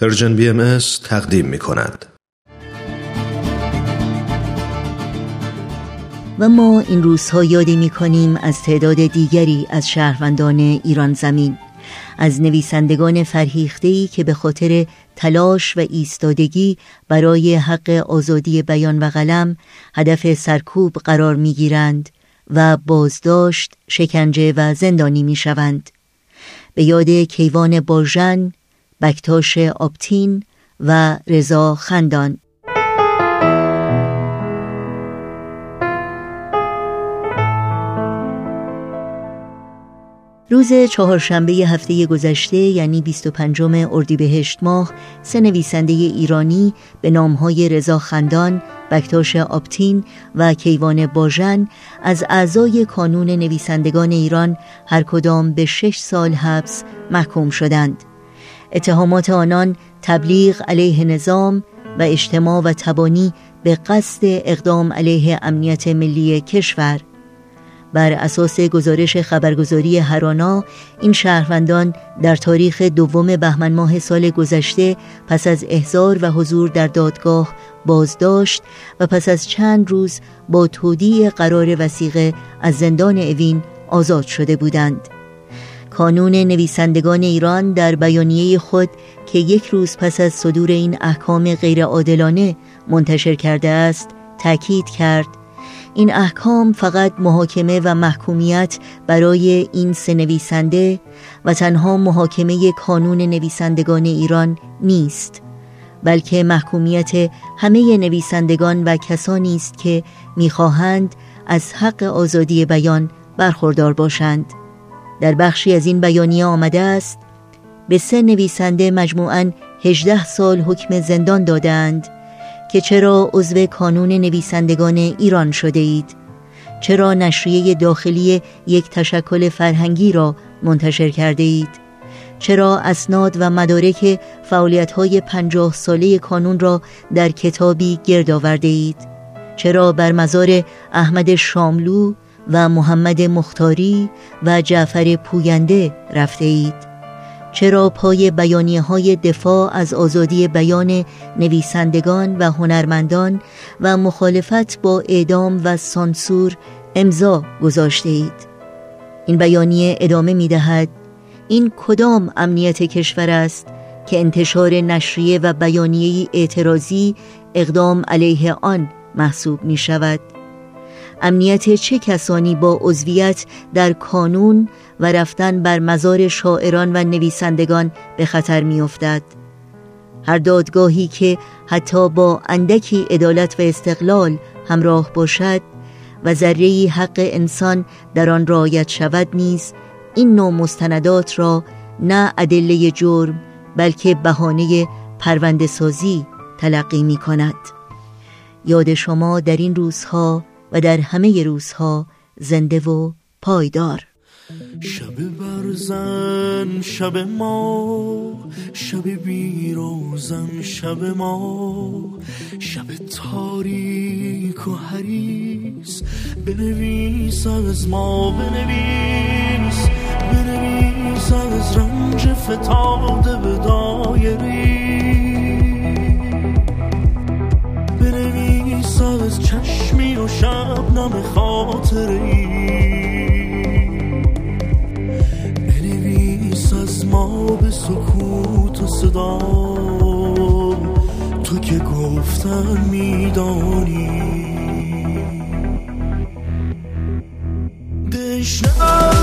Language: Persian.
پرژن BMS تقدیم می کند. و ما این روزها یادی می کنیم از تعداد دیگری از شهروندان ایران زمین، از نویسندگان فرهیخته‌ای که به خاطر تلاش و ایستادگی برای حق آزادی بیان و قلم هدف سرکوب قرار می گیرند و بازداشت، شکنجه و زندانی می شوند. به یاد کیوان باژن، بکتاش آبتین و رضا خندان. روز چهارشنبه هفته گذشته یعنی 25 اردیبهشت ماه، سه نویسنده ایرانی به نامهای رضا خندان، بکتاش آبتین و کیوان باژن از اعضای کانون نویسندگان ایران هر کدام به 6 سال حبس محکوم شدند. اتهامات آنان تبلیغ علیه نظام و اجتماع و تبانی به قصد اقدام علیه امنیت ملی کشور. بر اساس گزارش خبرگزاری هرانا، این شهروندان در تاریخ 2 بهمن ماه سال گذشته پس از احضار و حضور در دادگاه بازداشت و پس از چند روز با تودیع قرار وثیقه از زندان اوین آزاد شده بودند. کانون نویسندگان ایران در بیانیه خود که یک روز پس از صدور این احکام غیرعادلانه منتشر کرده است، تاکید کرد این احکام فقط محاکمه و محکومیت برای این سه نویسنده و تنها محاکمه کانون نویسندگان ایران نیست، بلکه محکومیت همه نویسندگان و کسانی است که می‌خواهند از حق آزادی بیان برخوردار باشند. در بخشی از این بیانیه آمده است: به سه نویسنده مجموعاً 18 سال حکم زندان دادند که چرا عضو کانون نویسندگان ایران شده اید؟ چرا نشریه داخلی یک تشکل فرهنگی را منتشر کرده اید؟ چرا اسناد و مدارک فعالیت‌های 50 ساله کانون را در کتابی گرد آورده اید؟ چرا بر مزار احمد شاملو و محمد مختاری و جعفر پوینده رفته اید؟ چرا پای بیانیه‌های دفاع از آزادی بیان نویسندگان و هنرمندان و مخالفت با اعدام و سانسور امضا گذاشته اید؟ این بیانیه ادامه می‌دهد: این کدام امنیت کشور است که انتشار نشریه و بیانیه اعتراضی اقدام علیه آن محسوب می‌شود؟ امنیت چه کسانی با عضویت در کانون و رفتن بر مزار شاعران و نویسندگان به خطر می افتد؟ هر دادگاهی که حتی با اندکی عدالت و استقلال همراه باشد و ذره‌ای حق انسان در آن رعایت شود نیز این نوع مستندات را نه ادله جرم بلکه بهانه پرونده سازی تلقی می کند. یاد شما در این روزها و در همه روزها زنده و پایدار. شب برزن شب ما، شب بیروزن شب ما، شب تاریک و حریص، بنویس از ما، بنویس، بنویس از رنج فتاده به دایری، بنویس از چشمی و شبنم خاطری، بنویس از ما به سکوت و صدا، تو که گفتن میدانی. دشنه